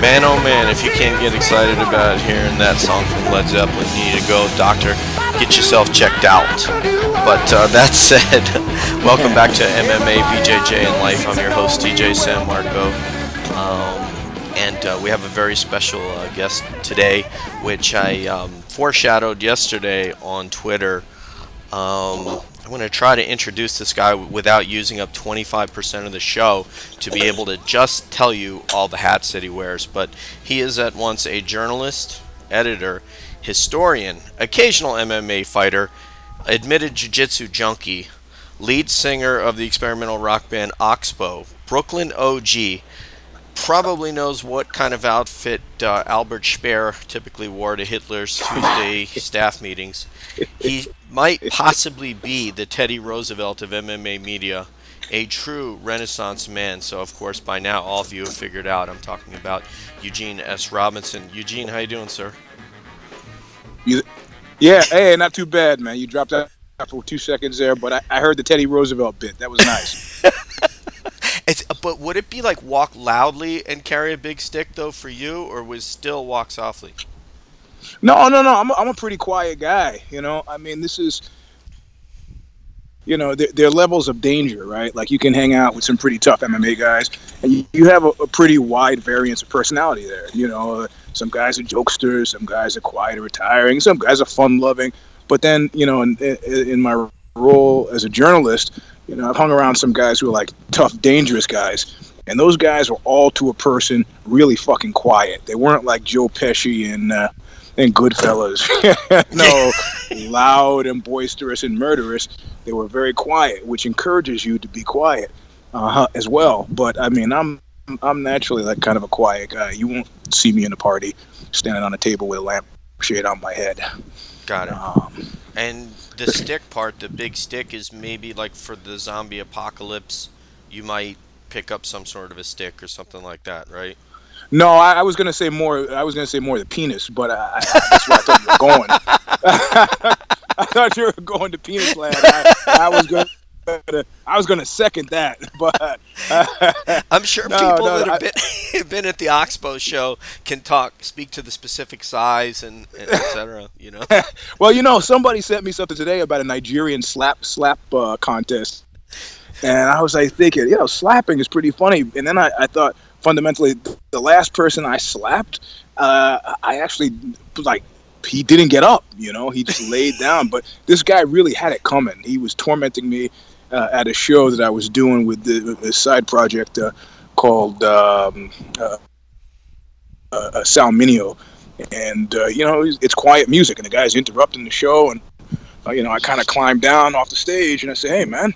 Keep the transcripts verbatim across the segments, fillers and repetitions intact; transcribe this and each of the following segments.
Man, oh man, if you can't get excited about hearing that song from Led Zeppelin, you need to go, doctor, get yourself checked out. But uh, that said, welcome back to M M A, B J J, and Life. I'm your host, T J San Marco. Um, and uh, we have a very special uh, guest today, which I um, foreshadowed yesterday on Twitter. Um, I'm going to try to introduce this guy without using up twenty-five percent of the show to be able to just tell you all the hats that he wears. But he is at once a journalist, editor, historian, occasional M M A fighter, admitted jiu-jitsu junkie, lead singer of the experimental rock band Oxbow, Brooklyn O G, probably knows what kind of outfit uh, Albert Speer typically wore to Hitler's Tuesday staff meetings. He might possibly be the Teddy Roosevelt of M M A media, a true Renaissance man. So, of course, by now all of you have figured out I'm talking about Eugene S. Robinson. Eugene, how you doing, sir? Yeah, hey, not too bad, man. You dropped out for two seconds there, but I, I heard the Teddy Roosevelt bit. That was nice. It's, but would it be like walk loudly and carry a big stick, though, for you, or was still walk softly? No, no, no. I'm a, I'm a pretty quiet guy, you know. I mean, this is, you know, there, there are levels of danger, right? Like, you can hang out with some pretty tough M M A guys, and you, you have a, a pretty wide variance of personality there. You know, some guys are jokesters, some guys are quiet and retiring, some guys are fun-loving. But then, you know, in, in my role as a journalist, you know, I've hung around some guys who are like tough, dangerous guys, and those guys were all to a person really fucking quiet. They weren't like Joe Pesci and uh, and Goodfellas, no, loud and boisterous and murderous. They were very quiet, which encourages you to be quiet uh, as well. But I mean, I'm I'm naturally like kind of a quiet guy. You won't see me in a party standing on a table with a lampshade on my head. Got it. Um, and the stick part, the big stick, is maybe like for the zombie apocalypse, you might pick up some sort of a stick or something like that, right? No, I, I was gonna say more. I was gonna say more the penis, but I, I, that's where I thought you were going. I thought you were going to penis land. I, I was gonna, I was gonna second that, but uh, I'm sure no, people no, that I, have been, been at the Oxbow show can talk, speak to the specific size and, and et cetera. You know. Well, you know, somebody sent me something today about a Nigerian slap slap uh, contest, and I was like thinking, you know, slapping is pretty funny, and then I, I thought. Fundamentally, the last person I slapped, uh, I actually, like, he didn't get up, you know? He just laid down. But this guy really had it coming. He was tormenting me uh, at a show that I was doing with this side project uh, called um, uh, uh, Salminio. And, uh, you know, it's quiet music, and the guy's interrupting the show. And, uh, you know, I kind of climbed down off the stage, and I said, hey, man,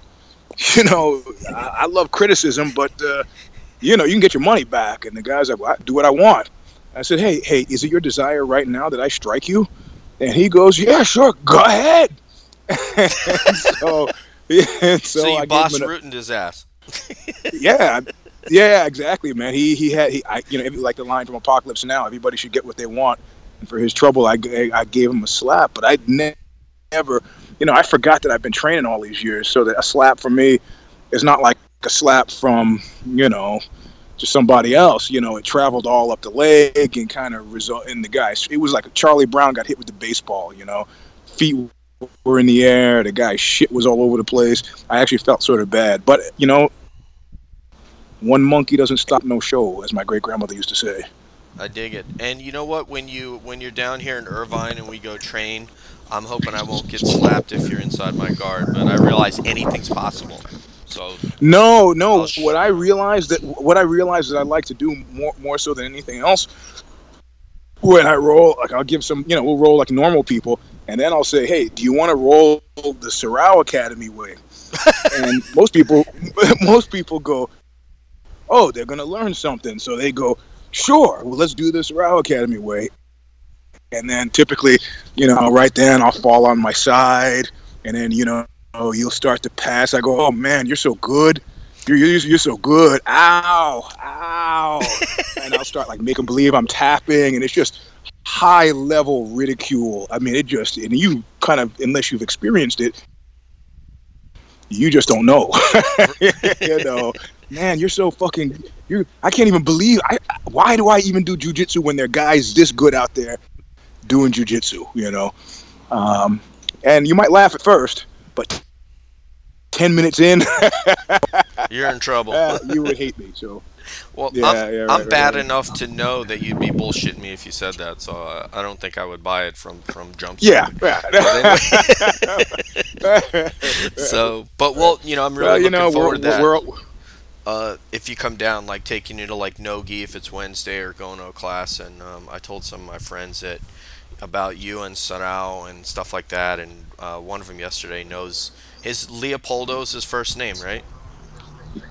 you know, I, I love criticism, but... Uh, you know, you can get your money back. And the guy's like, well, I do what I want. I said, hey, hey, is it your desire right now that I strike you? And he goes, yeah, sure, go ahead. and so, yeah, and so, so you I boss a, rootin' his ass. yeah, yeah, exactly, man. He he had, he, I, you know, like the line from Apocalypse Now, everybody should get what they want. And for his trouble, I, I gave him a slap. But I ne- never, you know, I forgot that I've been training all these years. So that a slap for me is not like a slap from, you know, to somebody else. You know, it traveled all up the leg and kind of result in the guy. It was like Charlie Brown got hit with the baseball, you know, feet were in the air, the guy's shit was all over the place. I actually felt sort of bad, but you know, one monkey doesn't stop no show, as my great grandmother used to say. I dig it. And you know what, when you when you're down here in Irvine and we go train, I'm hoping I won't get slapped if you're inside my guard, but I realize anything's possible. So no, no. Sh- what I realized that what I realized that I like to do more, more so than anything else, when I roll, like I'll give some, you know, we'll roll like normal people, and then I'll say, hey, do you want to roll the Surra Academy way? And most people, most people go, oh, they're gonna learn something, so they go, sure, well, let's do the Surra Academy way. And then typically, you know, right then I'll fall on my side, and then you know. Oh, you'll start to pass. I go, oh, man, you're so good. You're you're, you're so good. Ow, ow. And I'll start, like, make them believe I'm tapping. And it's just high-level ridicule. I mean, it just – and you kind of – unless you've experienced it, you just don't know. You know, man, you're so fucking, you. I can't even believe, I. why do I even do jiu-jitsu when there are guys this good out there doing jiu-jitsu, you know? Um, and you might laugh at first, but ten minutes in, you're in trouble. uh, you would hate me, so. Well, yeah, I'm, yeah, right, I'm right, bad right. enough to know that you'd be bullshitting me if you said that, so uh, I don't think I would buy it from from jump. Yeah, right. But anyway. So, but well, you know, I'm really well, looking you know, forward we're, to that. We're, we're, uh, if you come down, like taking you to like Nogi if it's Wednesday, or going to a class, and um, I told some of my friends that about you and Sarao and stuff like that, and uh, one of them yesterday knows his Leopoldo's his first name, right?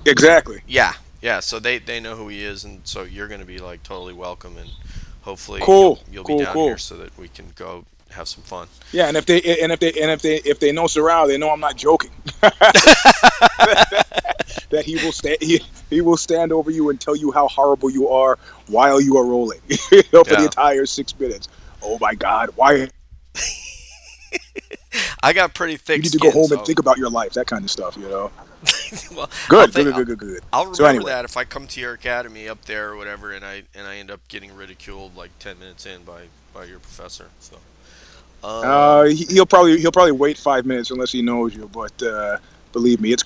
Exactly. Yeah. Yeah, so they, they know who he is, and so you're going to be like totally welcome, and hopefully cool. you'll, you'll cool, be down cool. here so that we can go have some fun. Yeah, and if they and if they and if they if they know Surra, they know I'm not joking. That he will stand he, he will stand over you and tell you how horrible you are while you are rolling you know, for yeah. the entire six minutes. Oh my God, why? I got pretty thick. You need to skin, go home so. and think about your life, that kind of stuff, you know. Well, good, think, good, good, good, good. I'll remember so anyway. that if I come to your academy up there or whatever, and I and I end up getting ridiculed like ten minutes in by, by your professor. So, um, uh, he, he'll probably he'll probably wait five minutes unless he knows you. But uh, believe me, it's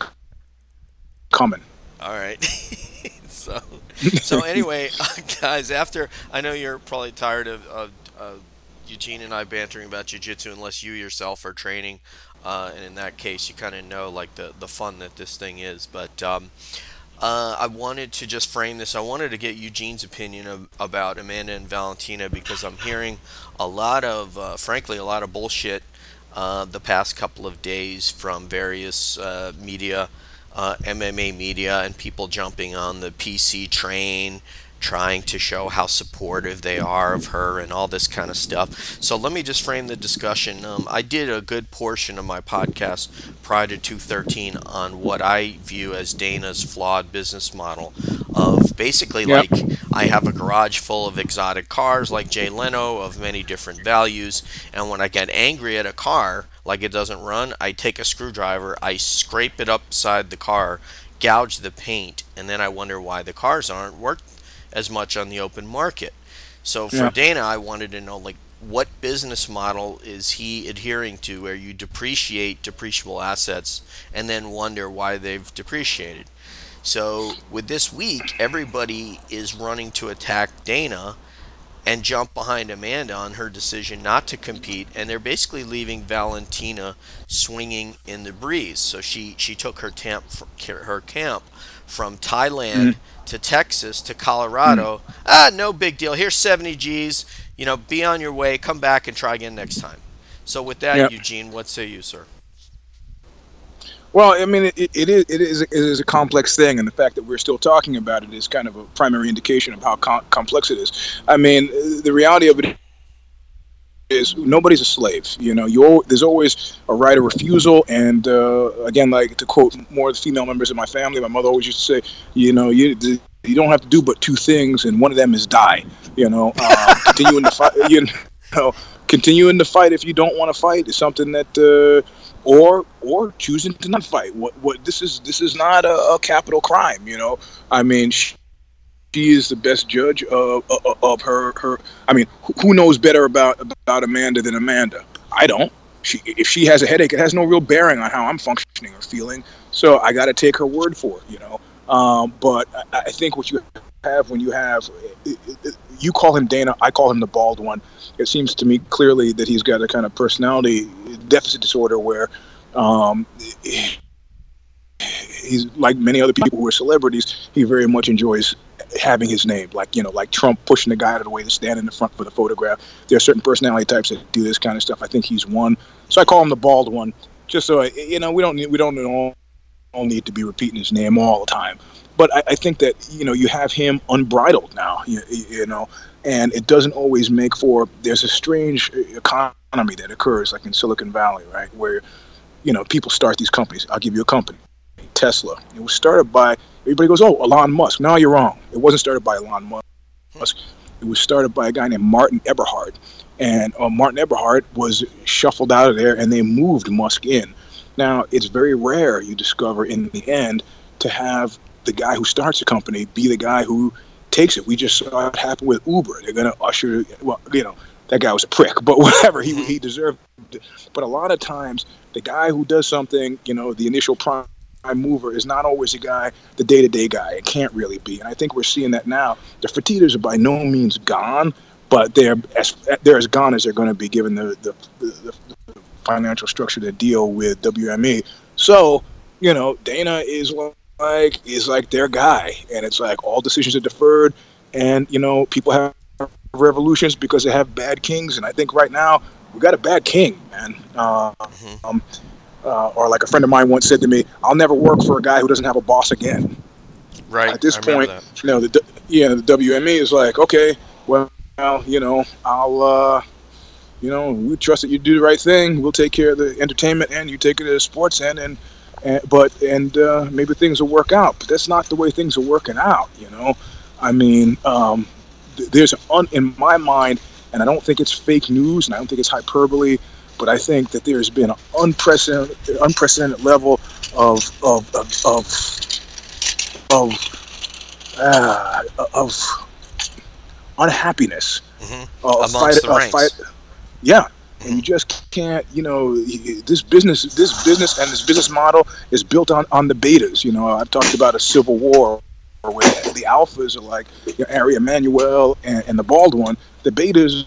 coming. All right. so so anyway, guys, after I know you're probably tired of, of uh, Eugene and I bantering about jiu-jitsu, unless you yourself are training. Uh, and in that case, you kind of know like the, the fun that this thing is. But um, uh, I wanted to just frame this. I wanted to get Eugene's opinion of, about Amanda and Valentina, because I'm hearing a lot of, uh, frankly, a lot of bullshit uh, the past couple of days from various uh, media, uh, M M A media, and people jumping on the P C train, trying to show how supportive they are of her and all this kind of stuff. So let me just frame the discussion. Um, I did a good portion of my podcast prior to two thirteen on what I view as Dana's flawed business model of basically yep. like I have a garage full of exotic cars like Jay Leno of many different values, and when I get angry at a car, like it doesn't run, I take a screwdriver, I scrape it upside the car, gouge the paint, and then I wonder why the cars aren't working as much on the open market. So for yeah. Dana, I wanted to know, like, what business model is he adhering to where you depreciate depreciable assets and then wonder why they've depreciated? So with this week, everybody is running to attack Dana and jump behind Amanda on her decision not to compete, and they're basically leaving Valentina swinging in the breeze. So she, she took her camp, her camp from Thailand mm-hmm. to Texas to Colorado. Mm-hmm. Ah, no big deal. Here's seventy G's. You know, be on your way. Come back and try again next time. So with that, yep. Eugene, what say you, sir? Well, I mean, it, it is it is it is a complex thing, and the fact that we're still talking about it is kind of a primary indication of how com- complex it is. I mean, the reality of it is nobody's a slave. You know, you there's always a right of refusal, and uh, again, like to quote more female members of my family, my mother always used to say, you know, you you don't have to do but two things, and one of them is die. You know, uh, continuing to fight, you know, continuing to fight if you don't want to fight is something that. Uh, Or, or choosing to not fight. What, what? This is this is not a, a capital crime, you know. I mean, she, she is the best judge of of, of her, her. I mean, who knows better about about Amanda than Amanda? I don't. She, if she has a headache, it has no real bearing on how I'm functioning or feeling. So I got to take her word for it, you know. Um, but I, I think what you have when you have, it, it, you call him Dana, I call him the bald one. It seems to me clearly that he's got a kind of personality deficit disorder where um, he's like many other people who are celebrities. He very much enjoys having his name, like, you know, like Trump pushing the guy out of the way to stand in the front for the photograph. There are certain personality types that do this kind of stuff. I think he's one, so I call him the bald one. Just so I, you know, we don't need, we don't all need to be repeating his name all the time. But I, I think that, you know, you have him unbridled now, you, you know, and it doesn't always make for. There's a strange economy that occurs, like in Silicon Valley, right, where, you know, people start these companies. I'll give you a company, Tesla. It was started by, everybody goes, oh, Elon Musk. No, you're wrong. It wasn't started by Elon Musk. It was started by a guy named Martin Eberhard. And uh, Martin Eberhard was shuffled out of there, and they moved Musk in. Now, it's very rare, you discover in the end, to have the guy who starts a company be the guy who takes it. We just saw it happen with Uber. They're going to usher, well, you know, that guy was a prick, but whatever, he he deserved it. But a lot of times, the guy who does something, you know, the initial prime mover is not always the guy, the day-to-day guy. It can't really be. And I think we're seeing that now. The Fertittas are by no means gone, but they're as they're as gone as they're going to be given the the, the the financial structure to deal with W M E. So, you know, Dana is like is like their guy, and it's like all decisions are deferred, and, you know, people have revolutions because they have bad kings. And I think right now we got a bad king, man. Uh, mm-hmm. um, uh, or like a friend of mine once said to me, "I'll never work for a guy who doesn't have a boss again." Right. At this I point, you know, the yeah, the W M E is like, okay, well, you know, I'll, uh, you know, we trust that you do the right thing. We'll take care of the entertainment end, you take care of the sports end, and and but and uh, maybe things will work out. But that's not the way things are working out. You know, I mean. Um, There's un, in my mind, and I don't think it's fake news, and I don't think it's hyperbole, but I think that there's been an unprecedented, unprecedented level of of of of of, uh, of unhappiness. Mm-hmm. Uh, Amongst fight, the uh, ranks. Fight, yeah, mm-hmm. And you just can't. You know, this business, this business, and this business model is built on, on the betas. You know, I've talked about a civil war, where the alphas are like, you know, Ari Emanuel and, and the bald one. The betas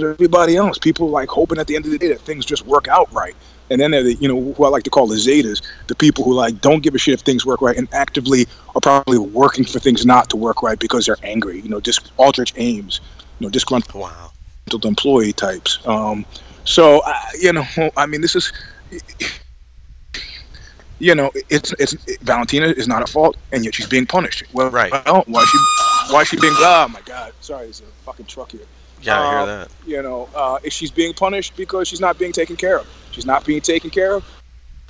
are everybody else. People like hoping at the end of the day that things just work out right. And then they're the, you know, who I like to call the zetas, the people who like don't give a shit if things work right and actively are probably working for things not to work right because they're angry. You know, just Aldrich Ames, you know, disgruntled wow. employee types. Um, so uh, you know, I mean, this is. You know, it's it's it, Valentina is not at fault, and yet she's being punished. Well, right. Well, why is she why is she being? Oh my God! Sorry, there's a fucking truck here. Yeah, uh, I hear that. You know, uh, if she's being punished because she's not being taken care of. She's not being taken care of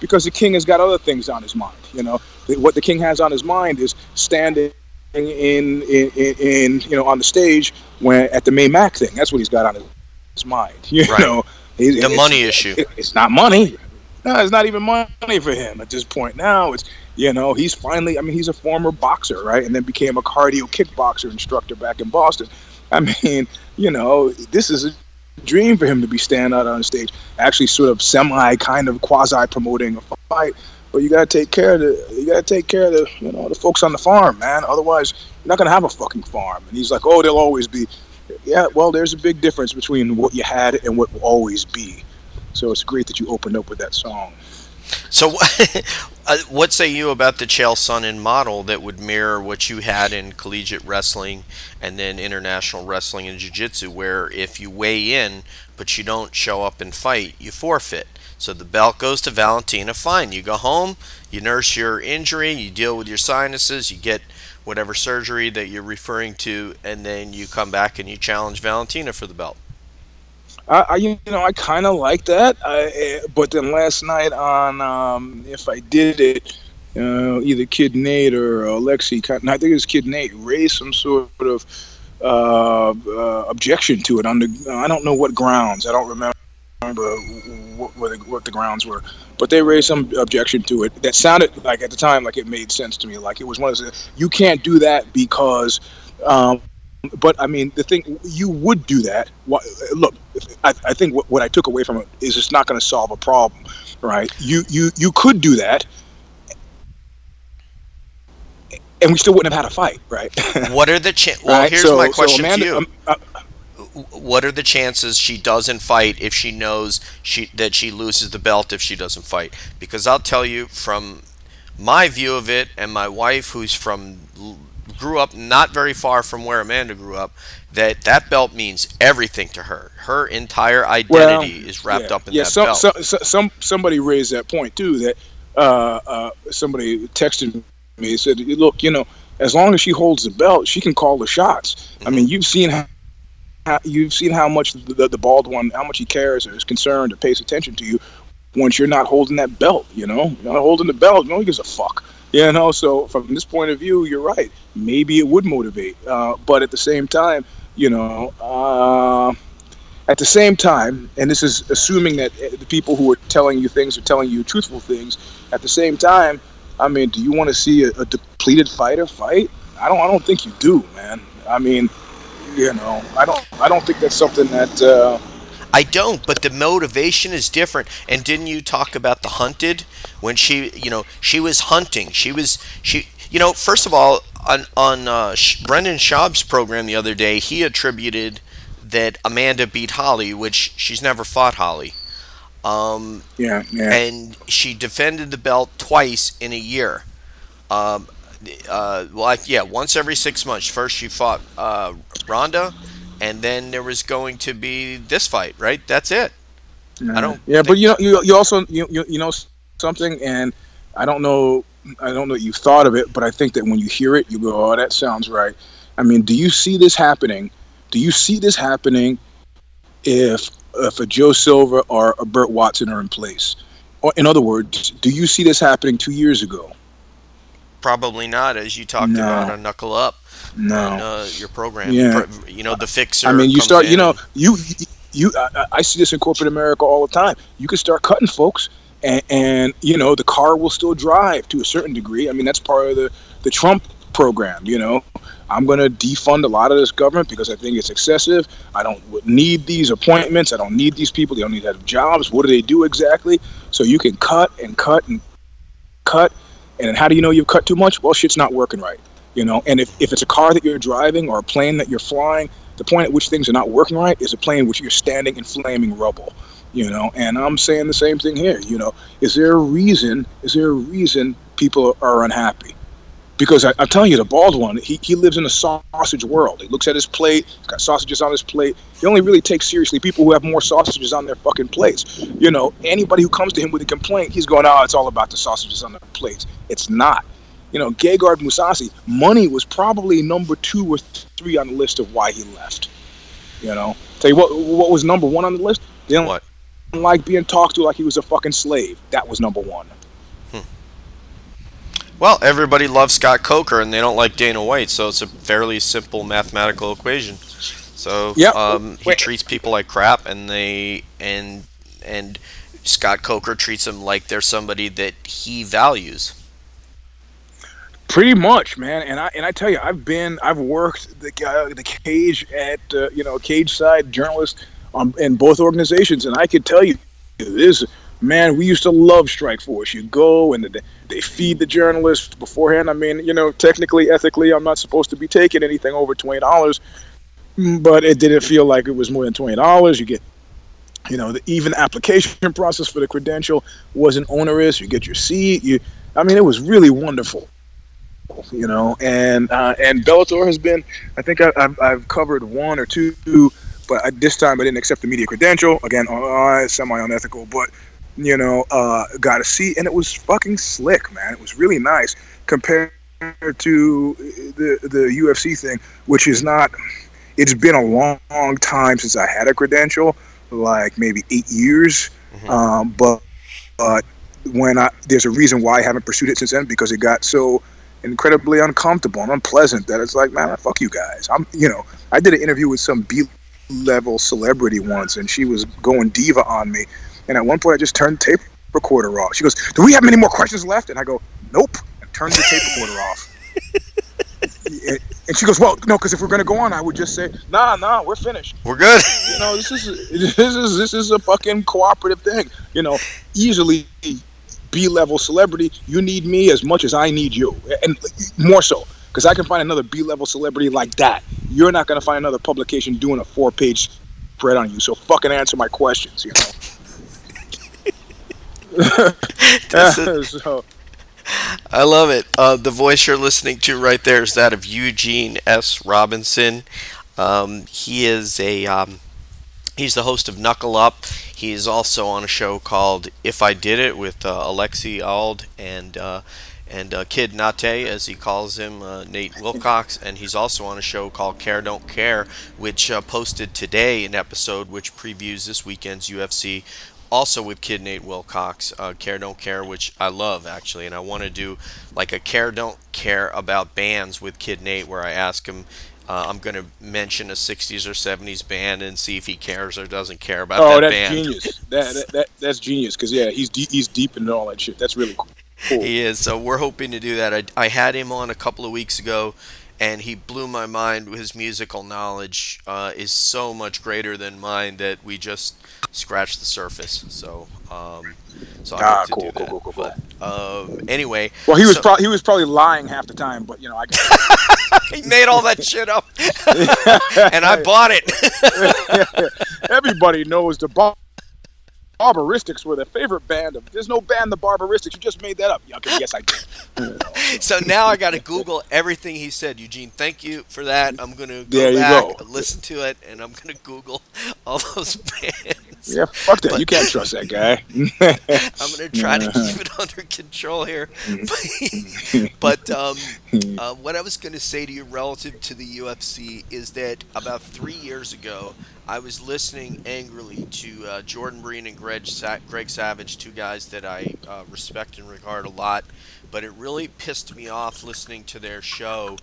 because the king has got other things on his mind. You know, what the king has on his mind is standing in in, in, in you know on the stage when at the Mae Mac thing. That's what he's got on his, his mind. You right. know, it, the money issue. It, it's not money. No, it's not even money for him at this point. Now it's, you know, he's finally, I mean, he's a former boxer, right? And then became a cardio kickboxer instructor back in Boston. I mean, you know, this is a dream for him to be standing out on stage, actually sort of semi kind of quasi promoting a fight. But you got to take care of the, you got to take care of the, you know, the folks on the farm, man. Otherwise, you're not going to have a fucking farm. And he's like, oh, there'll always be. Yeah, well, there's a big difference between what you had and what will always be. So it's great that you opened up with that song. So what say you about the Chael Sonnen model that would mirror what you had in collegiate wrestling and then international wrestling and jiu-jitsu, where if you weigh in but you don't show up and fight, you forfeit. So the belt goes to Valentina, fine. You go home, you nurse your injury, you deal with your sinuses, you get whatever surgery that you're referring to, and then you come back and you challenge Valentina for the belt. I, you know, I kind of like that, I, but then last night on um, If I Did It, uh, either Kid Nate or Alexi, I think it was Kid Nate, raised some sort of uh, uh, objection to it on the, I don't know what grounds, I don't remember what, what, the, what the grounds were, but they raised some objection to it that sounded like at the time like it made sense to me, like it was one of the, you can't do that because... Um, But, I mean, the thing, you would do that. Look, I, I think what, what I took away from it is it's not going to solve a problem, right? You, you you could do that, and we still wouldn't have had a fight, right? What are the chances? Well, right? here's so, my question so Amanda, to you. Um, uh, what are the chances she doesn't fight if she knows she that she loses the belt if she doesn't fight? Because I'll tell you from my view of it, and my wife, who's from... grew up not very far from where Amanda grew up, that that belt means everything to her. Her entire identity well, is wrapped yeah, up in yeah, that some, belt. Yeah, some, some, somebody raised that point, too, that uh, uh, somebody texted me and said, look, you know, as long as she holds the belt, she can call the shots. Mm-hmm. I mean, you've seen how, how you've seen how much the, the, the bald one, how much he cares or is concerned or pays attention to you once you're not holding that belt, you know? You're not holding the belt, no one gives a fuck. You know, so from this point of view, you're right. Maybe it would motivate. Uh, but at the same time, you know, uh, at the same time, and this is assuming that the people who are telling you things are telling you truthful things, at the same time, I mean, do you want to see a, a depleted fighter fight? I don't. I don't think you do, man. I mean, you know, I don't. I don't think that's something that. Uh, I don't, but the motivation is different. And didn't you talk about the hunted when she, you know, she was hunting. She was she. You know, first of all, on on uh, Brendan Schaub's program the other day, he attributed that Amanda beat Holly, which she's never fought Holly. Um, yeah, yeah. And she defended the belt twice in a year. Um, uh, well, I, yeah, once every six months. First she fought uh, Ronda, and then there was going to be this fight, right? That's it. Yeah. I don't. Yeah, but you know, you you also you you know something, and I don't know. I don't know that you've thought of it, but I think that when you hear it, you go, oh, that sounds right. I mean, do you see this happening? Do you see this happening if if a Joe Silva or a Burt Watson are in place? Or, in other words, do you see this happening two years ago? Probably not, as you talked no. about on Knuckle Up. No. On, uh, your program. Yeah. You know, the fixer. I mean, you start, in. you know, you, you. I, I see this in corporate America all the time. You can start cutting folks. And, and, you know, the car will still drive to a certain degree. I mean, that's part of the, the Trump program, you know. I'm going to defund a lot of this government because I think it's excessive. I don't need these appointments. I don't need these people. They don't need to have jobs. What do they do exactly? So you can cut and cut and cut. And then how do you know you've cut too much? Well, shit's not working right, you know. And if, if it's a car that you're driving or a plane that you're flying, the point at which things are not working right is a plane which you're standing in flaming rubble. You know, and I'm saying the same thing here. You know, is there a reason? Is there a reason people are unhappy? Because I, I'm telling you, the bald one, he, he lives in a sausage world. He looks at his plate, he's got sausages on his plate. He only really takes seriously people who have more sausages on their fucking plates. You know, anybody who comes to him with a complaint, he's going, oh, it's all about the sausages on their plates. It's not. You know, Gegard Mousasi, money was probably number two or three on the list of why he left. You know, tell you what, what was number one on the list? They don't what? Like being talked to like he was a fucking slave. That was number one. Hmm. Well, everybody loves Scott Coker and they don't like Dana White, so it's a fairly simple mathematical equation. So yep. um, he Wait. treats people like crap, and they and and Scott Coker treats them like they're somebody that he values. Pretty much, man. And I and I tell you, I've been I've worked the uh, the cage at uh, you know cage side journalist. Um, in both organizations, and I could tell you this, man, we used to love strike force. You go and the, they feed the journalists beforehand. I mean, you know, technically, ethically, I'm not supposed to be taking anything over twenty dollars, but it didn't feel like it was more than twenty dollars. You get, you know, the even application process for the credential wasn't onerous. You get your seat. You, I mean, it was really wonderful. You know, and uh, and Bellator has been, I think I, I've, I've covered one or two. But at this time, I didn't accept the media credential. Again, uh, semi-unethical, but, you know, uh, got a seat. And it was fucking slick, man. It was really nice compared to the the U F C thing, which is not – it's been a long, long time since I had a credential, like maybe eight years. Mm-hmm. Um, but but when I – there's a reason why I haven't pursued it since then, because it got so – incredibly uncomfortable and unpleasant that it's like, man, fuck you guys. I'm, you know, I did an interview with some B- level celebrity once, and she was going diva on me, and at one point I just turned the tape recorder off. She goes, do we have many more questions left? And I go, nope. I turned the tape recorder off. And she goes, well, no, because if we're going to go on, I would just say, nah, nah, we're finished. We're good. You know, this is this is this is a fucking cooperative thing. You know, easily B-level celebrity, you need me as much as I need you, and more so. Because I can find another B-level celebrity like that. You're not going to find another publication doing a four-page spread on you. So fucking answer my questions, you know. So. I love it. Uh, the voice you're listening to right there is that of Eugene S. Robinson. Um, he is a um, he's the host of Knuckle Up. He is also on a show called If I Did It with uh, Alexi Auld and... Uh, And uh, Kid Nate, as he calls him, uh, Nate Wilcox, and he's also on a show called Care Don't Care, which uh, posted today an episode which previews this weekend's U F C, also with Kid Nate Wilcox, uh, Care Don't Care, which I love, actually. And I want to do like a Care Don't Care about bands with Kid Nate, where I ask him, uh, I'm going to mention a sixties or seventies band and see if he cares or doesn't care about oh, that band. Oh, that's genius. that, that, that, that's genius, because, yeah, he's, de- he's deep into all that shit. That's really cool. Cool. He is. So we're hoping to do that. I, I had him on a couple of weeks ago, and he blew my mind. His musical knowledge uh, is so much greater than mine that we just scratched the surface. So, um, so I ah, cool, to do cool, that. cool, cool, cool, cool. Um, anyway. Well, he was so, pro- he was probably lying half the time, but you know, I. He made all that shit up, and I bought it. Everybody knows the bar. Barbaristics were their favorite band. Of, there's no band, the Barbaristics. You just made that up. Yeah, okay, yes, I did. So now I got to Google everything he said. Eugene, thank you for that. I'm going to go there back, go. listen to it, and I'm going to Google all those bands. Yeah, fuck that. But, you can't trust that guy. I'm going to try to keep it under control here. But um, uh, what I was going to say to you relative to the U F C is that about three years ago, I was listening angrily to uh, Jordan Breen and Greg, Sa- Greg Savage, two guys that I uh, respect and regard a lot, but it really pissed me off listening to their show.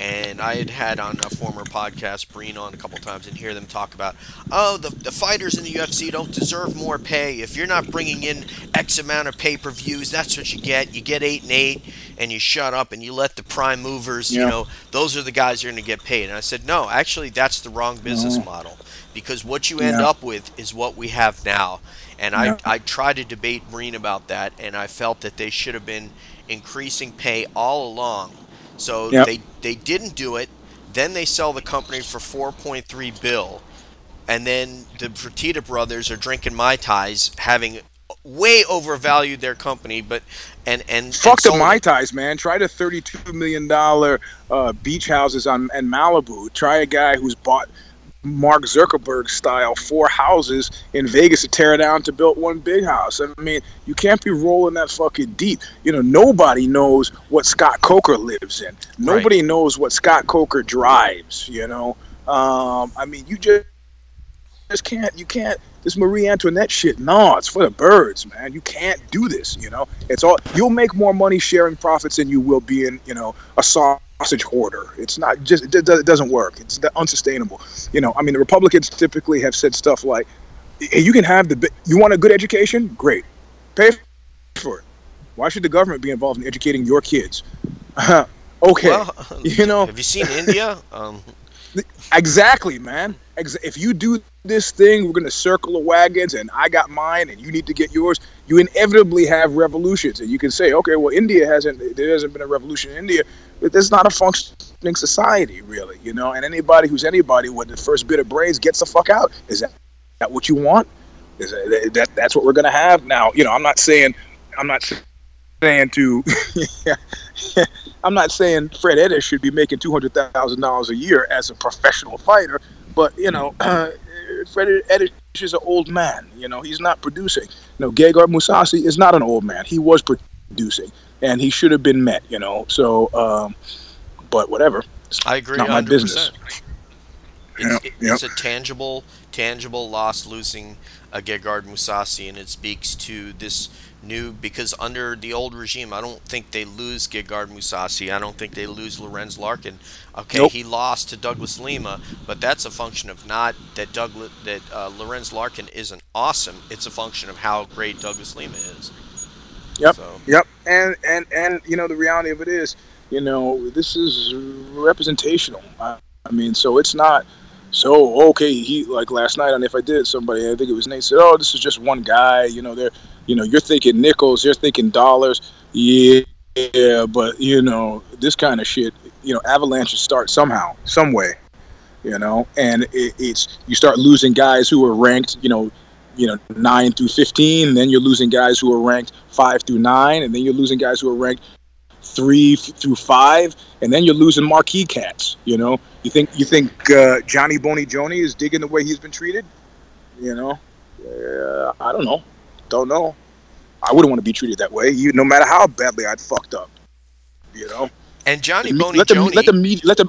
And I had had on a former podcast Breen on a couple times and hear them talk about, oh, the, the fighters in the U F C don't deserve more pay. If you're not bringing in X amount of pay-per-views, that's what you get. You get eight and eight, and you shut up, and you let the prime movers, yeah. you know, those are the guys you're going to get paid. And I said, no, actually, that's the wrong business yeah. model. Because what you end yeah. up with is what we have now. And yeah. I, I tried to debate Breen about that, and I felt that they should have been increasing pay all along. So yep. they, they didn't do it. Then they sell the company for four point three billion dollars. And then the Fertitta brothers are drinking Mai Tais, having way overvalued their company. But and, and Fuck and the Mai Tais, man. Try the thirty-two million dollars uh, beach houses on in Malibu. Try a guy who's bought Mark Zuckerberg style four houses in Vegas to tear down to build one big house. I mean, you can't be rolling that fucking deep. You know, nobody knows what Scott Coker lives in. Nobody right. knows what Scott Coker drives, you know. Um, I mean, you just, just can't, you can't, this Marie Antoinette shit, no, it's for the birds, man. You can't do this, you know. It's all, you'll make more money sharing profits than you will being, you know, a saw. Sausage hoarder. It's not just, it doesn't work. It's unsustainable. You know, I mean, the Republicans typically have said stuff like, hey, you can have the, you want a good education? Great. Pay for it. Why should the government be involved in educating your kids? Uh, okay. Well, you know. Have you seen India? Um. Exactly, man. If you do this thing, we're going to circle the wagons, and I got mine, and you need to get yours. You inevitably have revolutions, and you can say, okay, well, India hasn't, there hasn't been a revolution in India. It's not a functioning society, really, you know, and anybody who's anybody with the first bit of brains gets the fuck out. Is that, is that what you want? Is that, that that's what we're going to have now? You know, I'm not saying, I'm not saying to, I'm not saying Fred Eddich should be making two hundred thousand dollars a year as a professional fighter, but, you know, uh, Fred Eddich is an old man, you know, he's not producing. You know, Gegard Mousasi is not an old man. He was producing. And he should have been met, you know. So, um, but whatever. It's I agree. Not my one hundred percent. Business. It's, it, yep. it's a tangible, tangible loss losing a Gegard Mousasi, and it speaks to this new, because under the old regime, I don't think they lose Gegard Mousasi. I don't think they lose Lorenz Larkin. Okay, nope. He lost to Douglas Lima, but that's a function of not that Douglas that uh, Lorenz Larkin isn't awesome. It's a function of how great Douglas Lima is. Yep. So. Yep. And, and and you know, the reality of it is, you know, this is representational. I, I mean, so it's not so okay. He like last night on If I Did It, somebody, I think it was Nate, said, "Oh, this is just one guy." You know, they're you know, you're thinking nickels, you're thinking dollars. Yeah, yeah, but you know, this kind of shit, you know, avalanches start somehow, some way, you know, and it, it's you start losing guys who are ranked, you know. you know, nine through fifteen, and then you're losing guys who are ranked five through nine, and then you're losing guys who are ranked three f- through five, and then you're losing marquee cats, you know? You think you think uh, Johnny Boney Joni is digging the way he's been treated? You know? Uh, I don't know. Don't know. I wouldn't want to be treated that way, you, no matter how badly I'd fucked up, you know? And Johnny Boney Joni... Let the media... Let the...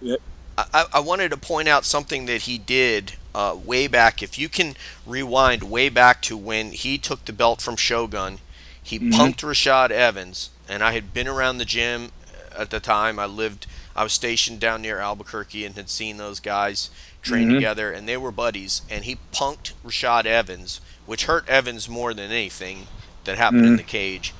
Yeah. I, I wanted to point out something that he did... Uh, way back, if you can rewind way back to when he took the belt from Shogun, he mm-hmm. punked Rashad Evans, and I had been around the gym at the time. I lived, I was stationed down near Albuquerque and had seen those guys train mm-hmm. together, and they were buddies, and he punked Rashad Evans, which hurt Evans more than anything that happened mm-hmm. in the cage.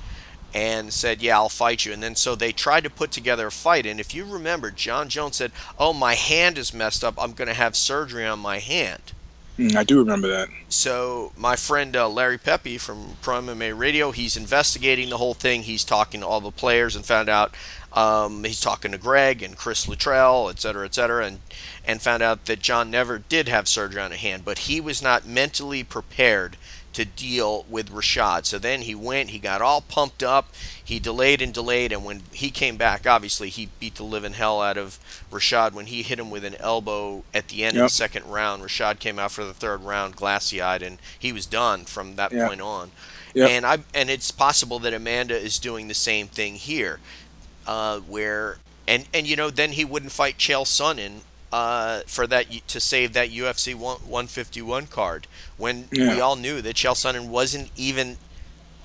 and said, yeah, I'll fight you. And then so they tried to put together a fight. And if you remember, Jon Jones said, oh, my hand is messed up. I'm going to have surgery on my hand. Mm, I do remember that. So my friend uh, Larry Pepe from Prime M M A Radio, he's investigating the whole thing. He's talking to all the players and found out um, he's talking to Greg and Chris Luttrell, et cetera, et cetera, and, and found out that Jon never did have surgery on a hand, but he was not mentally prepared to deal with Rashad. So then he went, he got all pumped up, he delayed and delayed, and when he came back, obviously he beat the living hell out of Rashad when he hit him with an elbow at the end yep. of the second round. Rashad came out for the third round glassy-eyed, and he was done from that yep. point on. Yep. And I and it's possible that Amanda is doing the same thing here, uh, where and and you know then he wouldn't fight Chael Sonnen Uh, for that to save that U F C one fifty-one card when yeah. we all knew that Chael Sonnen wasn't even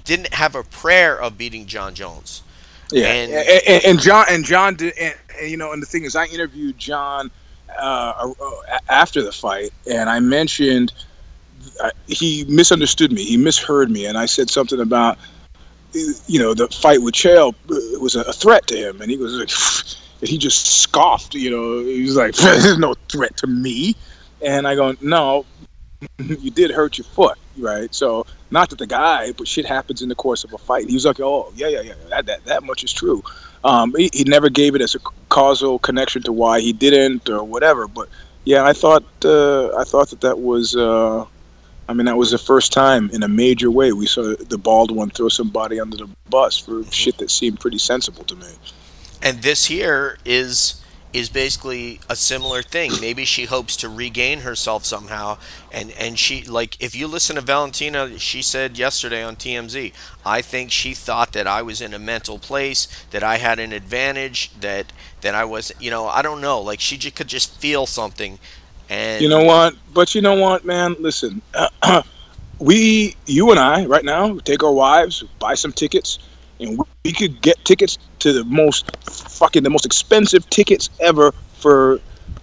didn't have a prayer of beating Jon Jones. Yeah, and and, and, and Jon and Jon did, and, and, you know, and the thing is, I interviewed Jon uh, after the fight, and I mentioned uh, he misunderstood me, he misheard me, and I said something about you know the fight with Chael was a threat to him, and he was like. And he just scoffed, you know, he was like, there's no threat to me. And I go, no, you did hurt your foot, right? So not that the guy, but shit happens in the course of a fight. He was like, oh, yeah, yeah, yeah, that that, that much is true. Um, he, he never gave it as a causal connection to why he didn't or whatever. But, yeah, I thought uh, I thought that that was, uh, I mean, that was the first time in a major way we saw the bald one throw somebody under the bus for shit that seemed pretty sensible to me. And this here is is basically a similar thing. Maybe she hopes to regain herself somehow. And, and she, like, if you listen to Valentina, she said yesterday on T M Z, I think she thought that I was in a mental place, that I had an advantage, that, that I was, you know, I don't know. Like, she just could just feel something. And you know what? But you know what, man? Listen, uh, we, you and I, right now, take our wives, buy some tickets, and we could get tickets to the most fucking, the most expensive tickets ever for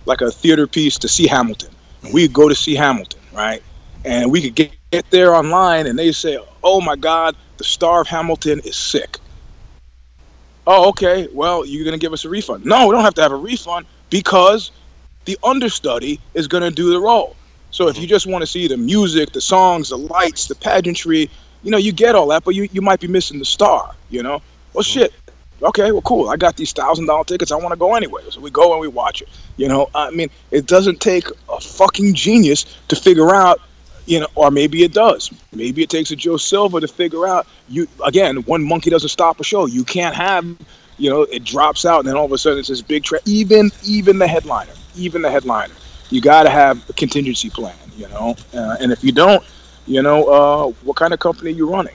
like a theater piece to see Hamilton. And we'd go to see Hamilton, right? And we could get, get there online and they say, oh my God, the star of Hamilton is sick. Oh, okay, well, you're going to give us a refund. No, we don't have to have a refund because the understudy is going to do the role. So if you just want to see the music, the songs, the lights, the pageantry, you know, you get all that, but you, you might be missing the star, you know? Well, shit. Okay, well, cool. I got these one thousand dollars tickets. I want to go anyway. So we go and we watch it. You know, I mean, it doesn't take a fucking genius to figure out, you know, or maybe it does. Maybe it takes a Joe Silva to figure out, you again, one monkey doesn't stop a show. You can't have, you know, it drops out, and then all of a sudden it's this big trend. Even, even the headliner, even the headliner. You got to have a contingency plan, you know? Uh, and if you don't, you know, uh, what kind of company are you running?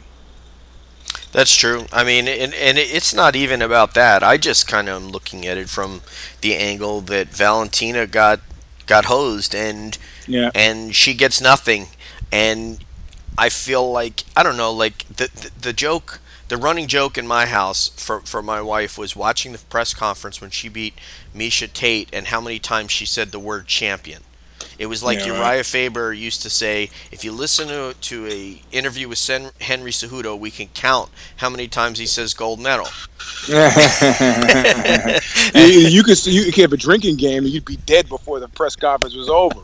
That's true. I mean, and, and it's not even about that. I just kind of am looking at it from the angle that Valentina got got hosed, and yeah. and she gets nothing. And I feel like, I don't know, like the, the, the joke, the running joke in my house for, for my wife was watching the press conference when she beat Misha Tate and how many times she said the word champion. It was like yeah, Uriah right. Faber used to say, if you listen to, to a interview with Sen- Henry Cejudo, we can count how many times he says gold medal. you, you, could, you could have a drinking game and you'd be dead before the press conference was over.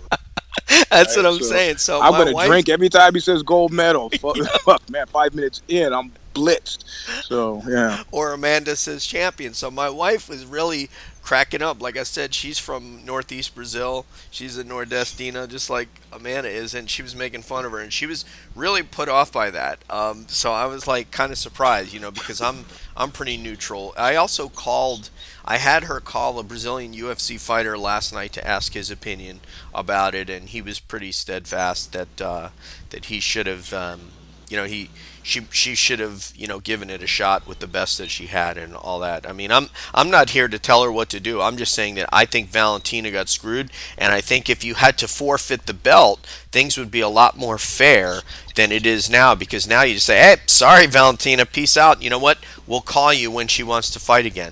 That's right? what I'm so saying. So I'm going to wife... drink every time he says gold medal. Fuck, fuck, man, five minutes in, I'm blitzed. So, yeah. Or Amanda says champion. So my wife was really cracking up. Like I said, she's from Northeast Brazil. She's a Nordestina, just like Amanda is, and she was making fun of her, and she was really put off by that. Um, so I was like kind of surprised, you know, because I'm I'm pretty neutral. I also called, I had her call a Brazilian U F C fighter last night to ask his opinion about it, and he was pretty steadfast that uh, that he should have, um, you know, he. She she should have, you know, given it a shot with the best that she had and all that. I mean, I'm I'm not here to tell her what to do. I'm just saying that I think Valentina got screwed, and I think if you had to forfeit the belt, things would be a lot more fair than it is now, because now you just say, hey, sorry, Valentina, peace out. You know what? We'll call you when she wants to fight again.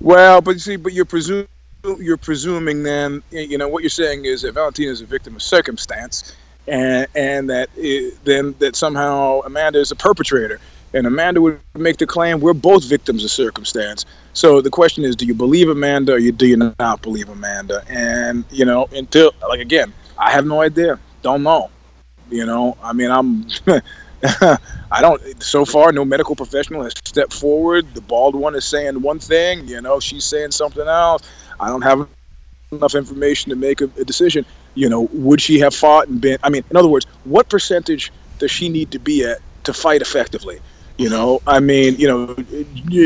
Well, but you see, but you're presuming you're presuming then, you know, what you're saying is that Valentina is a victim of circumstance. And, and that it, then that somehow Amanda is a perpetrator. and Amanda would make the claim, we're both victims of circumstance. So the question is, do you believe Amanda or you, do you not believe Amanda? And, you know, until, like, again, I have no idea. Don't know. You know, I mean, I'm, I don't, so far, no medical professional has stepped forward. The bald one is saying one thing, you know, she's saying something else. I don't have enough information to make a, a decision. You know, would she have fought and been, I mean, in other words, what percentage does she need to be at to fight effectively? You know, I mean, you know,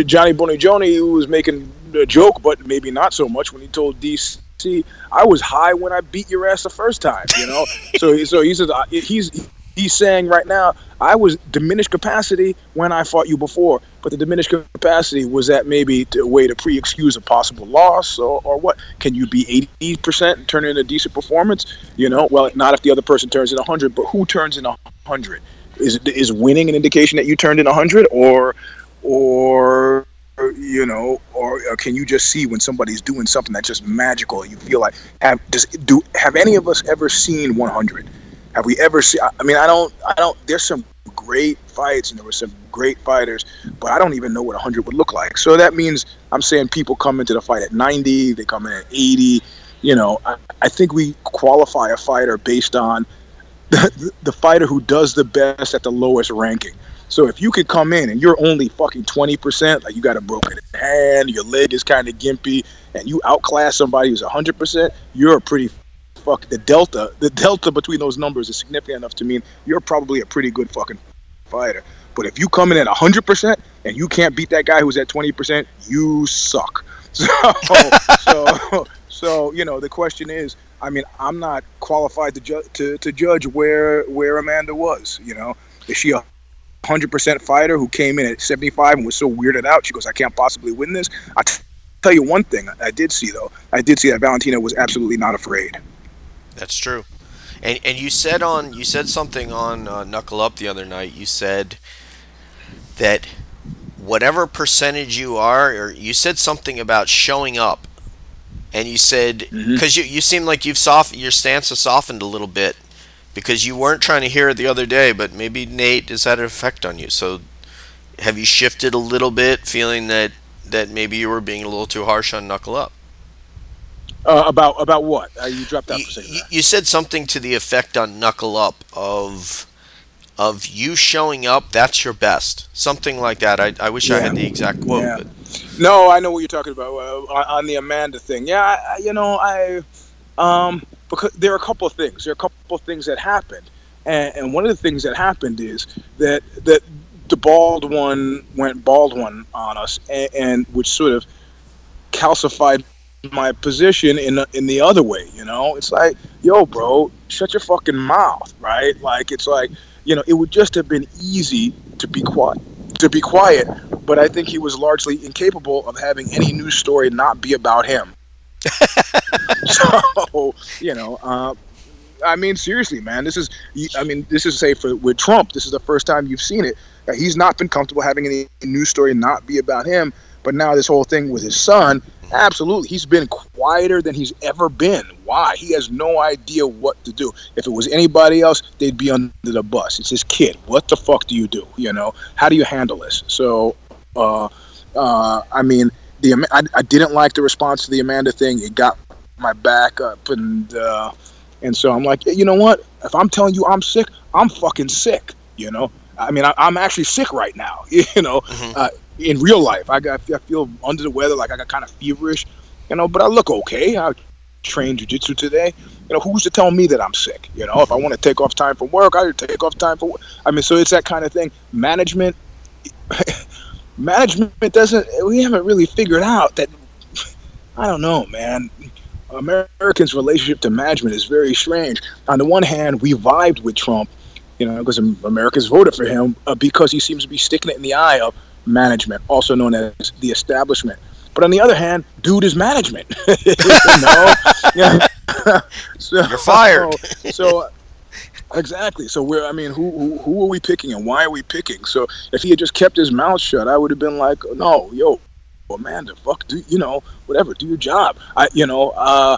Johnny Bonigioni was making a joke, but maybe not so much when he told D C, I was high when I beat your ass the first time, you know? so so he says, he's he's saying right now, I was diminished capacity when I fought you before, but the diminished capacity was that maybe a way to pre-excuse a possible loss or, or what? Can you be eighty percent and turn in a decent performance? You know, well, not if the other person turns in one hundred, but who turns in one hundred? Is is winning an indication that you turned in one hundred, or, or you know, or, or can you just see when somebody's doing something that's just magical? You feel like have does do have any of us ever seen one hundred? Have we ever seen? I mean, I don't, I don't. There's some great fights, and there were some great fighters, but I don't even know what one hundred would look like. So that means I'm saying people come into the fight at ninety, they come in at eighty. You know, I, I think we qualify a fighter based on The, the fighter who does the best at the lowest ranking. So if you could come in and you're only fucking twenty percent, like you got a broken hand, your leg is kind of gimpy, and you outclass somebody who's one hundred percent, you're a pretty fuck. The delta, the delta between those numbers is significant enough to mean you're probably a pretty good fucking fighter. But if you come in at one hundred percent and you can't beat that guy who's at twenty percent, you suck. So, so, so you know, the question is, I mean, I'm not qualified to, ju- to to judge where where Amanda was. You know, is she a one hundred percent fighter who came in at seventy-five and was so weirded out? She goes, I can't possibly win this. I t- tell you one thing I did see, though. I did see that Valentina was absolutely not afraid. That's true. And and you said on you said something on uh, Knuckle Up the other night. You said that whatever percentage you are, or you said something about showing up. And you said, because mm-hmm. you, you seem like you've soft, your stance has softened a little bit, because you weren't trying to hear it the other day, but maybe Nate has had an effect on you. So have you shifted a little bit, feeling that, that maybe you were being a little too harsh on Knuckle Up? Uh, about about what? Uh, you dropped out you, for saying that. You said something to the effect on Knuckle Up of of you showing up, that's your best. Something like that. I, I wish yeah. I had the exact quote. Yeah. But. No, I know what you're talking about uh, on the Amanda thing. Yeah, I, you know, I um, because there are a couple of things. There are a couple of things that happened, and, and one of the things that happened is that that the bald one went bald one on us, and, and which sort of calcified my position in the, in the other way. You know, it's like, yo, bro, shut your fucking mouth, right? Like, it's like, you know, it would just have been easy to be quiet. To be quiet, but I think he was largely incapable of having any news story not be about him. So, you know, uh, I mean, seriously, man, this is, I mean, this is, say, for, with Trump, this is the first time you've seen it. He's not been comfortable having any news story not be about him, but now this whole thing with his son, absolutely, he's been quieter than he's ever been. Why? He has no idea what to do. If it was anybody else, they'd be under the bus. It's his kid. What the fuck do you do? You know, how do you handle this? So, uh, uh, I mean, the I, I didn't like the response to the Amanda thing. It got my back up, and uh, and so I'm like, you know what? If I'm telling you I'm sick, I'm fucking sick. You know, I mean, I, I'm actually sick right now. You know. Mm-hmm. Uh, in real life, I got I feel under the weather, like I got kind of feverish, you know, but I look okay. I trained jiu-jitsu today. You know, who's to tell me that I'm sick? You know, if I want to take off time from work, I take off time from work. I mean, so it's that kind of thing. Management, management doesn't, we haven't really figured out that, I don't know, man. Americans' relationship to management is very strange. On the one hand, we vibed with Trump, you know, because Americans voted for him uh, because he seems to be sticking it in the eye of management, also known as the establishment. But on the other hand, dude is management. No, yeah. So, you're fired. so, so exactly. So we're. I mean, who, who who are we picking, and why are we picking? So if he had just kept his mouth shut, I would have been like, no, yo, Amanda, fuck, do you know, whatever, do your job. I, you know, uh,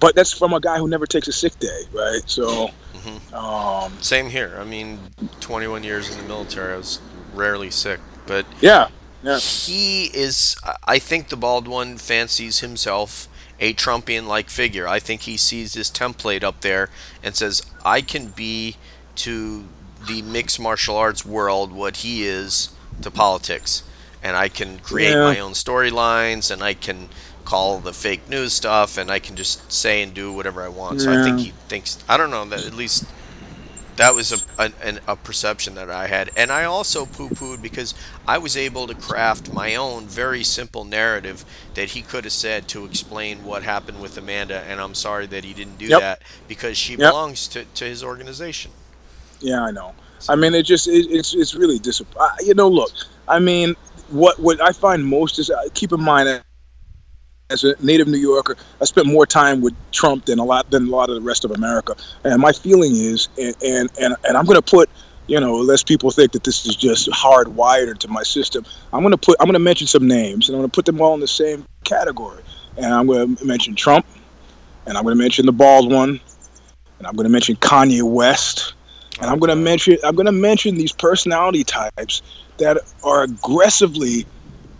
but that's from a guy who never takes a sick day, right? So, mm-hmm. um, same here. I mean, twenty-one years in the military, I was rarely sick, but yeah, yeah. He is, I think the bald one fancies himself a Trumpian-like figure. I think he sees this template up there and says, I can be to the mixed martial arts world what he is to politics, and I can create yeah. my own storylines, and I can call the fake news stuff, and I can just say and do whatever I want. Yeah. So I think he thinks, I don't know, that at least that was a, a, a perception that I had. And I also poo-pooed because I was able to craft my own very simple narrative that he could have said to explain what happened with Amanda, and I'm sorry that he didn't do yep. that, because she yep. belongs to, to his organization. Yeah, I know. I mean, it just it, it's it's really disappointing. You know, look, I mean, what, what I find most is, uh, keep in mind, that as a native New Yorker, I spent more time with Trump than a lot than a lot of the rest of America. And my feeling is, and and, and, and I'm going to put, you know, lest people think that this is just hardwired into my system, I'm going to put I'm going to mention some names, and I'm going to put them all in the same category. And I'm going to mention Trump, and I'm going to mention the bald one, and I'm going to mention Kanye West. And I'm gonna mention I'm gonna mention these personality types that are aggressively,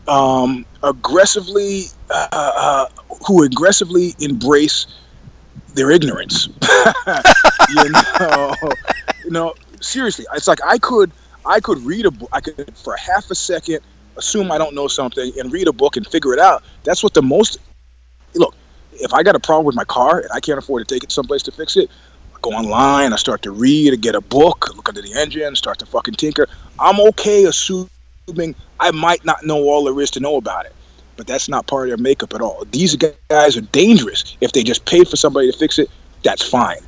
um, aggressively, uh, uh, who aggressively embrace their ignorance. you know, you know, seriously, it's like I could I could read a book, I could for half a second assume I don't know something and read a book and figure it out. That's what the most. Look, if I got a problem with my car and I can't afford to take it someplace to fix it, go online, I start to read, I get a book, look under the engine, start to fucking tinker. I'm okay assuming I might not know all there is to know about it, but that's not part of their makeup at all. These guys are dangerous. If they just pay for somebody to fix it, that's fine.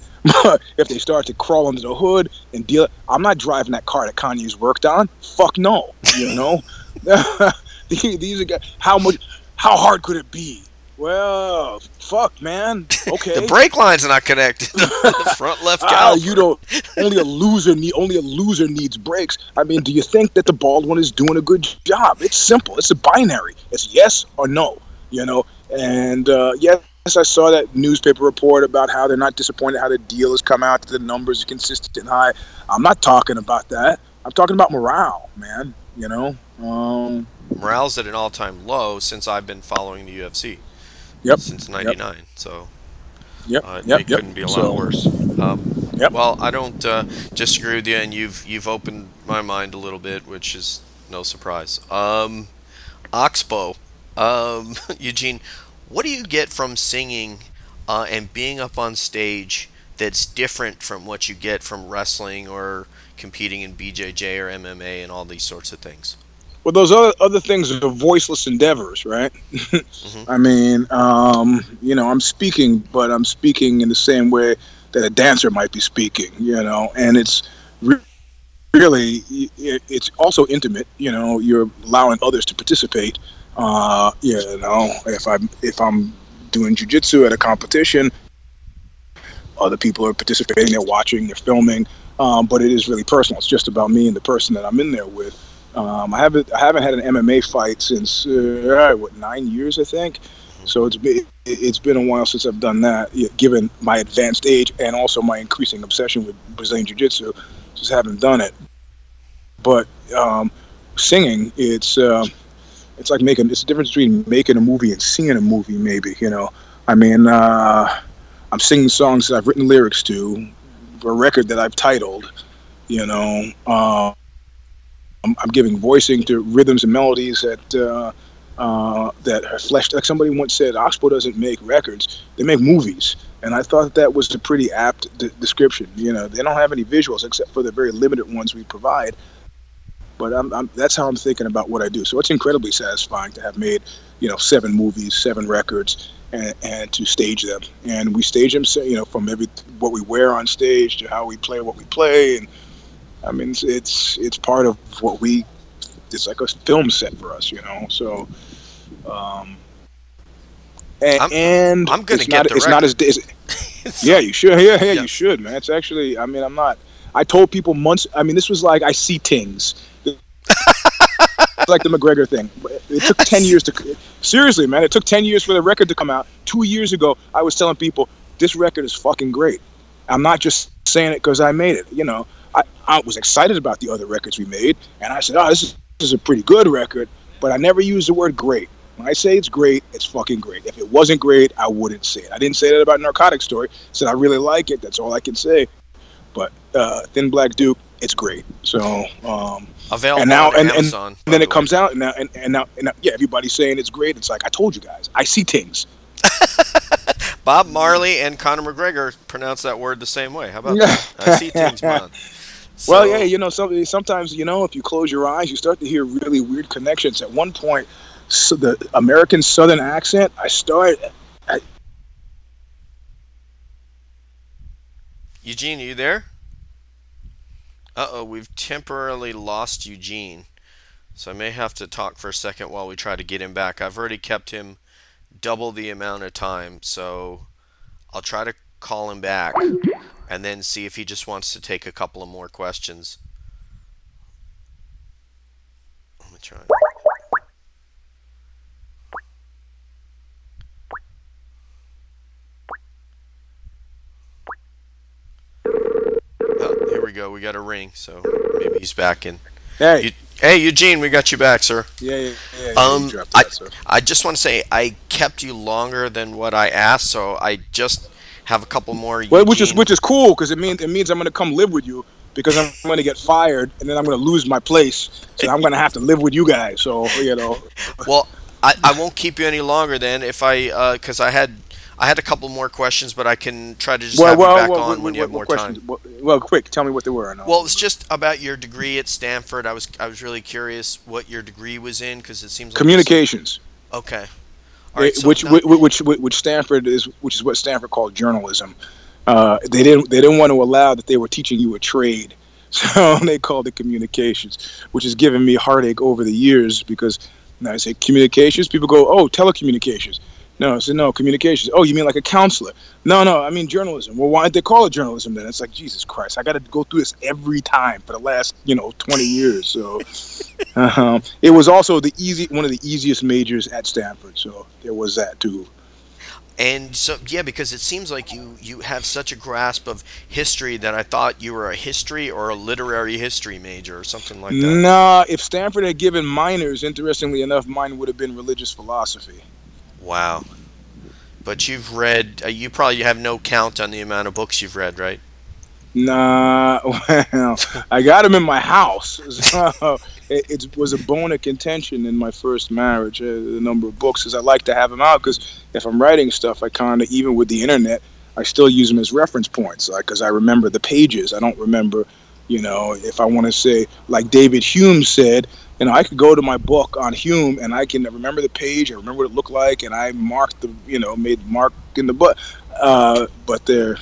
But if they start to crawl under the hood and deal, I'm not driving that car that Kanye's worked on. Fuck no, you know? These are guys, how much, how hard could it be? Well, fuck, man. Okay. The brake line's not connected. The front left cow. You don't. Only a loser need. Only a loser needs brakes. I mean, do you think that the bald one is doing a good job? It's simple. It's a binary. It's yes or no. You know. And uh, yes, I saw that newspaper report about how they're not disappointed how the deal has come out. The numbers are consistent and high. I'm not talking about that. I'm talking about morale, man. You know. Um, Morale's at an all-time low since I've been following the U F C. Yep. Since ninety-nine, yep. so yep. uh, it yep. couldn't be a lot so. worse. Um, yep. Well, I don't uh, disagree with you, and you've you've opened my mind a little bit, which is no surprise. Um, Oxbow, um, Eugene, what do you get from singing uh, and being up on stage that's different from what you get from wrestling or competing in B J J or M M A and all these sorts of things? Well, those other other things are voiceless endeavors, right? mm-hmm. I mean, um, you know, I'm speaking, but I'm speaking in the same way that a dancer might be speaking, you know, and it's re- really, it's also intimate, you know, you're allowing others to participate, uh, you know, if I'm, if I'm doing jiu-jitsu at a competition, other people are participating, they're watching, they're filming, um, but it is really personal. It's just about me and the person that I'm in there with. Um, I haven't I haven't had an M M A fight since uh, what nine years I think, so it's been it's been a while since I've done that. Given my advanced age and also my increasing obsession with Brazilian Jiu-Jitsu, just haven't done it. But um, singing, it's uh, it's like making it's the difference between making a movie and seeing a movie. Maybe you know, I mean, uh, I'm singing songs that I've written lyrics to, a record that I've titled, you know. Uh, I'm giving voicing to rhythms and melodies that uh, uh, that are fleshed. Like somebody once said, Oxbow doesn't make records; they make movies. And I thought that was a pretty apt de- description. You know, they don't have any visuals except for the very limited ones we provide. But I'm, I'm, that's how I'm thinking about what I do. So it's incredibly satisfying to have made, you know, seven movies, seven records, and, and to stage them. And we stage them, you know, from every what we wear on stage to how we play what we play, and I mean, it's, it's it's part of what we, it's like a film set for us, you know, so, um, and I'm, and I'm gonna it's, get not, it's not as, it's, yeah, you should, yeah, yeah, yeah, you should, man, it's actually, I mean, I'm not, I told people months, I mean, this was like, I see things, it's like the McGregor thing, it took ten years to, seriously, man, it took ten years for the record to come out. Two years ago, I was telling people, this record is fucking great, I'm not just saying it because I made it, you know. I, I was excited about the other records we made, and I said, oh, this is, this is a pretty good record, but I never used the word great. When I say it's great, it's fucking great. If it wasn't great, I wouldn't say it. I didn't say that about Narcotic Story. I said I really like it. That's all I can say. But uh, Thin Black Duke, it's great. So um, available and now, on and, Amazon. And, and then it comes out, and now, and, and now, and now, yeah, everybody's saying it's great. It's like I told you guys, I see things. Bob Marley and Conor McGregor pronounce that word the same way. How about that? I see things, man. So, well, yeah, you know, some, sometimes, you know, if you close your eyes, you start to hear really weird connections. At one point, so the American Southern accent, I started... I... Eugene, are you there? Uh-oh, we've temporarily lost Eugene. So I may have to talk for a second while we try to get him back. I've already kept him double the amount of time, so I'll try to call him back and then see if he just wants to take a couple of more questions. Let me try. Oh, here we go. We got a ring, so maybe he's back in. Hey, you, hey, Eugene, we got you back, sir. Yeah, yeah, yeah. yeah um, that, I, sir. I just want to say I kept you longer than what I asked, so I just have a couple more. Well, Eugene. which is which is cool because it means it means I'm going to come live with you because I'm going to get fired and then I'm going to lose my place, so I'm going to have to live with you guys. So you know. Well, I, I won't keep you any longer then if I because uh, I had. I had a couple more questions, but I can try to just well, have well, you back well, on well, when well, you have more questions? time. Well, well, quick, tell me what they were. Well, it's just about your degree at Stanford. I was I was really curious what your degree was in because it seems like communications. It's... Okay, all right. It, so which, not... which which which Stanford is which is what Stanford called journalism. Uh, they didn't they didn't want to allow that they were teaching you a trade, so they called it communications, which has given me heartache over the years because when I say communications, people go, oh, telecommunications. No, so no, communications. Oh, you mean like a counselor? No, no, I mean journalism. Well, why did they call it journalism then? It's like, Jesus Christ, I got to go through this every time for the last, you know, twenty years. So uh-huh. It was also the easy, one of the easiest majors at Stanford. So there was that too. And so, yeah, because it seems like you, you have such a grasp of history that I thought you were a history or a literary history major or something like that. Nah, if Stanford had given minors, interestingly enough, mine would have been religious philosophy. Wow. But you've read, uh, you probably have no count on the amount of books you've read, right? Nah, well, I got them in my house. So it, it was a bone of contention in my first marriage, uh, the number of books, because I like to have them out, because if I'm writing stuff, I kind of, even with the internet, I still use them as reference points, like, because I remember the pages. I don't remember, you know, if I want to say, like David Hume said, you know, I could go to my book on Hume, and I can remember the page. I remember what it looked like, and I marked the, you know, made mark in the book. Uh, but there,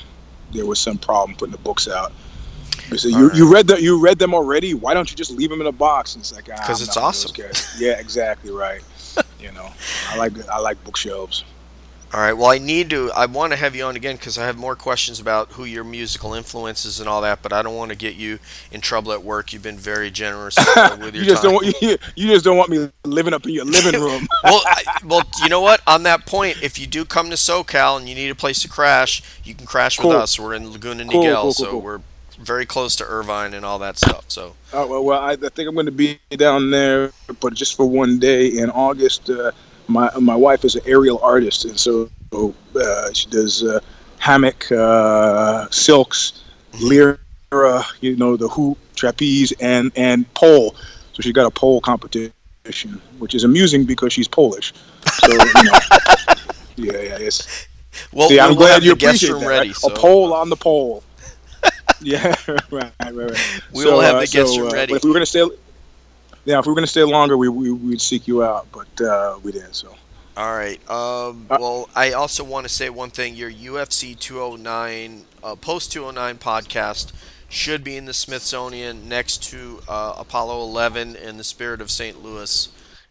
there was some problem putting the books out. So you, right. you read the, you read them already. Why don't you just leave them in a box? And it's like, because ah, it's awesome. Yeah, exactly right. You know, I like I like bookshelves. All right. Well, I need to. I want to have you on again because I have more questions about who your musical influences and all that. But I don't want to get you in trouble at work. You've been very generous with your you just time. Don't want, you, you just don't want me living up in your living room. well, I, well, you know what? On that point, if you do come to SoCal and you need a place to crash, you can crash cool. with us. We're in Laguna cool, Niguel, cool, cool, so cool. we're very close to Irvine and all that stuff. So. Oh well, well I, I think I'm going to be down there, but just for one day in August. Uh, My my wife is an aerial artist, and so uh, she does uh, hammock, uh, silks, lyra, you know, the hoop, trapeze, and, and pole. So she got a pole competition, which is amusing because she's Polish. So, you know, yeah, yeah, yes. Well, see, we'll I'm glad you appreciate that. Ready, right? so. A pole on the pole. yeah, right, right, right. We'll so, have uh, the guest so, uh, ready. But if we were gonna stay. Yeah, if we were going to stay longer, we, we, we'd seek you out, but uh, we didn't, so. All right. Um, well, I also want to say one thing. Your U F C two oh nine, uh, post two oh nine podcast should be in the Smithsonian next to uh, Apollo eleven in the Spirit of Saint Louis,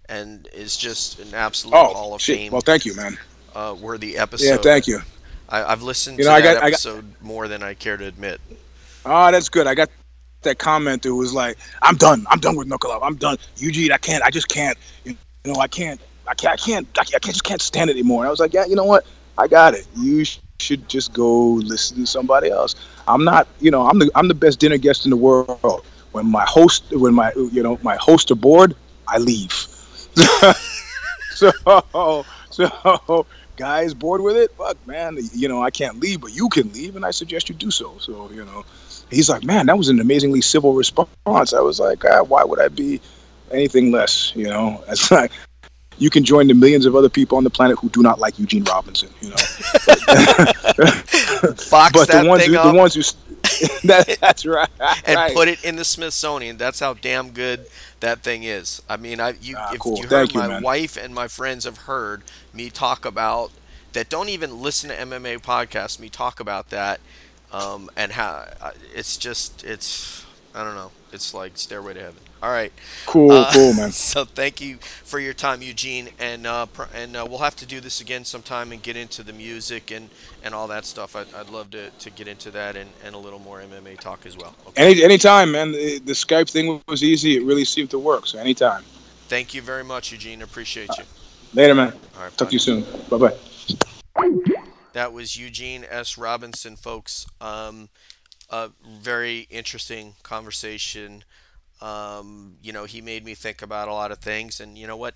and is just an absolute oh, hall of shit. fame. Well, thank you, man. Uh, worthy episode. Yeah, thank you. I, I've listened you know, to I that got, episode I got... more than I care to admit. Oh, that's good. I got... that commenter was like, I'm done. I'm done with Knuckle Up. I'm done. Eugene, I can't. I just can't. You know, I can't. I can't. I can't. I can't. I just can't stand it anymore. And I was like, yeah, you know what? I got it. You should just go listen to somebody else. I'm not, you know, I'm the I'm the best dinner guest in the world. When my host, when my, you know, my hosts are bored, I leave. so, so guys bored with it? Fuck, man, you know, I can't leave, but you can leave, and I suggest you do so. So, you know, he's like, man, that was an amazingly civil response. I was like, ah, why would I be anything less? You know, it's like, you can join the millions of other people on the planet who do not like Eugene Robinson, you know. Box but that the ones thing who, up. The ones who, that, that's right. And right. Put it in the Smithsonian. That's how damn good that thing is. I mean, I you, ah, if cool. you heard Thank my you, wife and my friends have heard me talk about that. Don't even listen to M M A podcasts. Me talk about that, um, and how uh, it's just it's I don't know. It's like Stairway to Heaven. All right. Cool, uh, cool, man. So thank you for your time, Eugene, and uh, pr- and uh, we'll have to do this again sometime and get into the music and, and all that stuff. I'd, I'd love to, to get into that and, and a little more M M A talk as well. Okay. Any anytime, man. The, the Skype thing was easy. It really seemed to work, so anytime. Thank you very much, Eugene. Appreciate you. Later, man. All right. Talk to you soon. Bye-bye. That was Eugene S. Robinson, folks. Um, a very interesting conversation. Um, you know, he made me think about a lot of things, and you know what,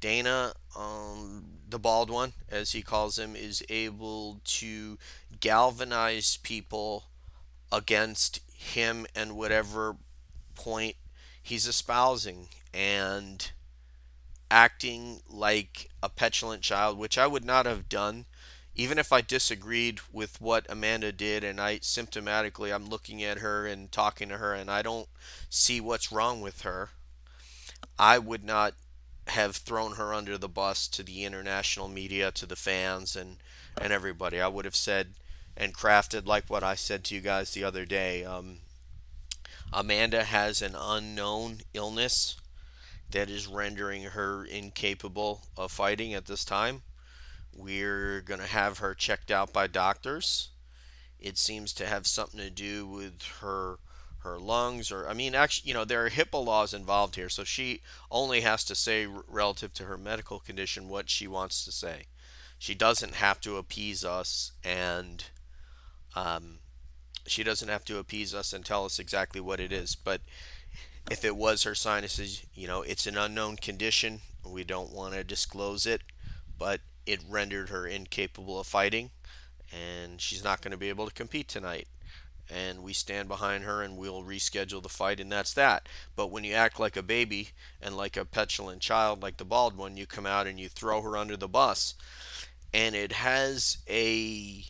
Dana, um, the bald one, as he calls him, is able to galvanize people against him and whatever point he's espousing, and acting like a petulant child, which I would not have done, even if I disagreed with what Amanda did. And I symptomatically, I'm looking at her and talking to her, and I don't see what's wrong with her. I would not have thrown her under the bus to the international media, to the fans, and, and everybody. I would have said and crafted like what I said to you guys the other day. Um, Amanda has an unknown illness that is rendering her incapable of fighting at this time. We're going to have her checked out by doctors. It seems to have something to do with her her lungs, or I mean, actually, you know, there are HIPAA laws involved here, so she only has to say relative to her medical condition what she wants to say. She doesn't have to appease us, and um, she doesn't have to appease us and tell us exactly what it is. But if it was her sinuses, you know, it's an unknown condition. We don't want to disclose it, but it rendered her incapable of fighting, and she's not going to be able to compete tonight. And we stand behind her, and we'll reschedule the fight, and that's that. But when you act like a baby and like a petulant child, like the bald one, you come out and you throw her under the bus, and it has a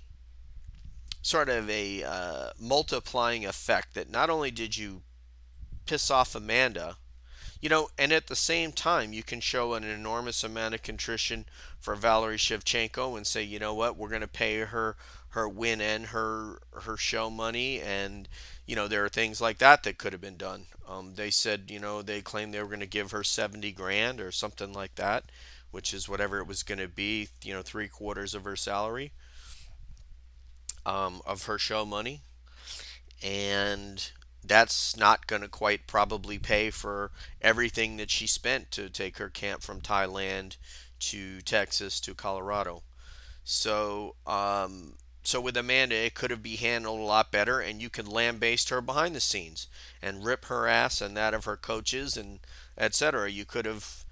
sort of a uh, multiplying effect that not only did you piss off Amanda, you know, and at the same time, you can show an enormous amount of contrition for Valerie Shevchenko and say, you know what, we're going to pay her her win and her her show money. And, you know, there are things like that that could have been done. Um, they said, you know, they claimed they were going to give her seventy grand or something like that, which is whatever it was going to be, you know, three quarters of her salary, um, of her show money. And that's not going to quite probably pay for everything that she spent to take her camp from Thailand to Texas to Colorado. So um, so with Amanda, it could have been handled a lot better, and you could lambaste her behind the scenes and rip her ass and that of her coaches and et cetera. You could have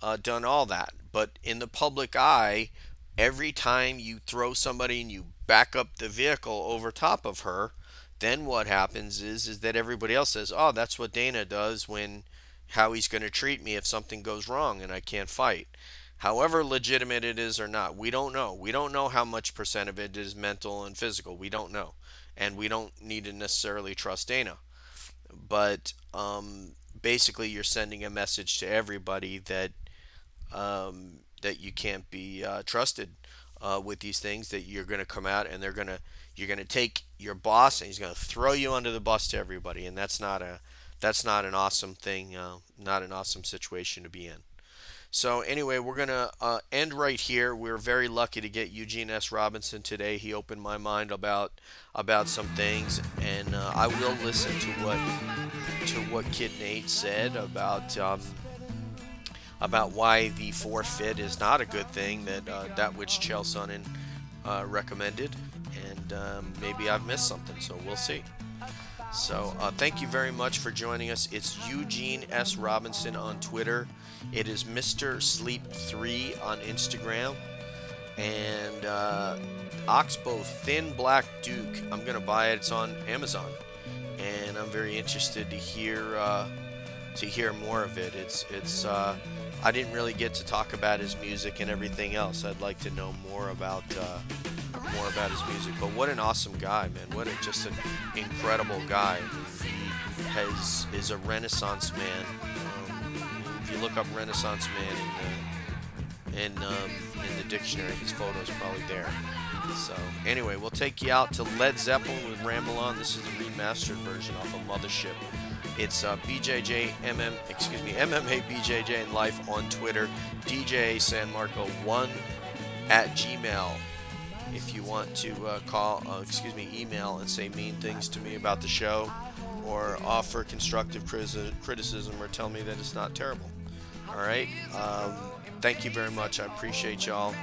uh, done all that. But in the public eye, every time you throw somebody and you back up the vehicle over top of her, then what happens is is that everybody else says, oh, that's what Dana does when how he's going to treat me if something goes wrong and I can't fight. However legitimate it is or not, we don't know. We don't know how much percent of it is mental and physical. We don't know. And we don't need to necessarily trust Dana. But um, basically you're sending a message to everybody that um, that you can't be uh, trusted uh, with these things, that you're going to come out and they're going to You're going to take your boss and he's going to throw you under the bus to everybody. And that's not a that's not an awesome thing, uh, not an awesome situation to be in. So anyway, we're going to uh, end right here. We're very lucky to get Eugene S. Robinson today. He opened my mind about about some things. And uh, I will listen to what to what Kid Nate said about um, about why the forfeit is not a good thing, that uh, that which Chael Sonnen uh, recommended, and um, maybe I've missed something, so we'll see. So uh, thank you very much for joining us. It's Eugene S. Robinson on Twitter. It is Mister Sleep three on Instagram. And uh, Oxbow Thin Black Duke. I'm going to buy it. It's on Amazon. And I'm very interested to hear uh, to hear more of it. It's it's. Uh, I didn't really get to talk about his music and everything else. I'd like to know more about uh, more about his music. But what an awesome guy, man! What a, just an incredible guy. I mean, he has is a Renaissance man. Um, if you look up Renaissance man in the, in, um, in the dictionary, his photo's probably there. So anyway, we'll take you out to Led Zeppelin with Ramble On. This is the remastered version off of Mothership. It's uh, B J J M M, excuse me, M M A B J J and Life on Twitter. D J San Marco one at Gmail. If you want to uh, call, uh, excuse me, email and say mean things to me about the show, or offer constructive criticism, or tell me that it's not terrible. All right. Um, thank you very much. I appreciate y'all.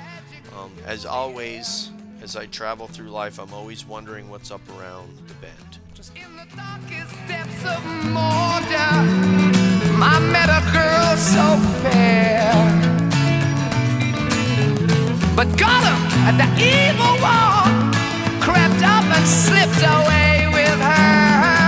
Um, as always. As I travel through life, I'm always wondering what's up around the bend. In the darkest depths of Morda, I met a girl so fair, but got him at the evil one, crept up and slipped away with her.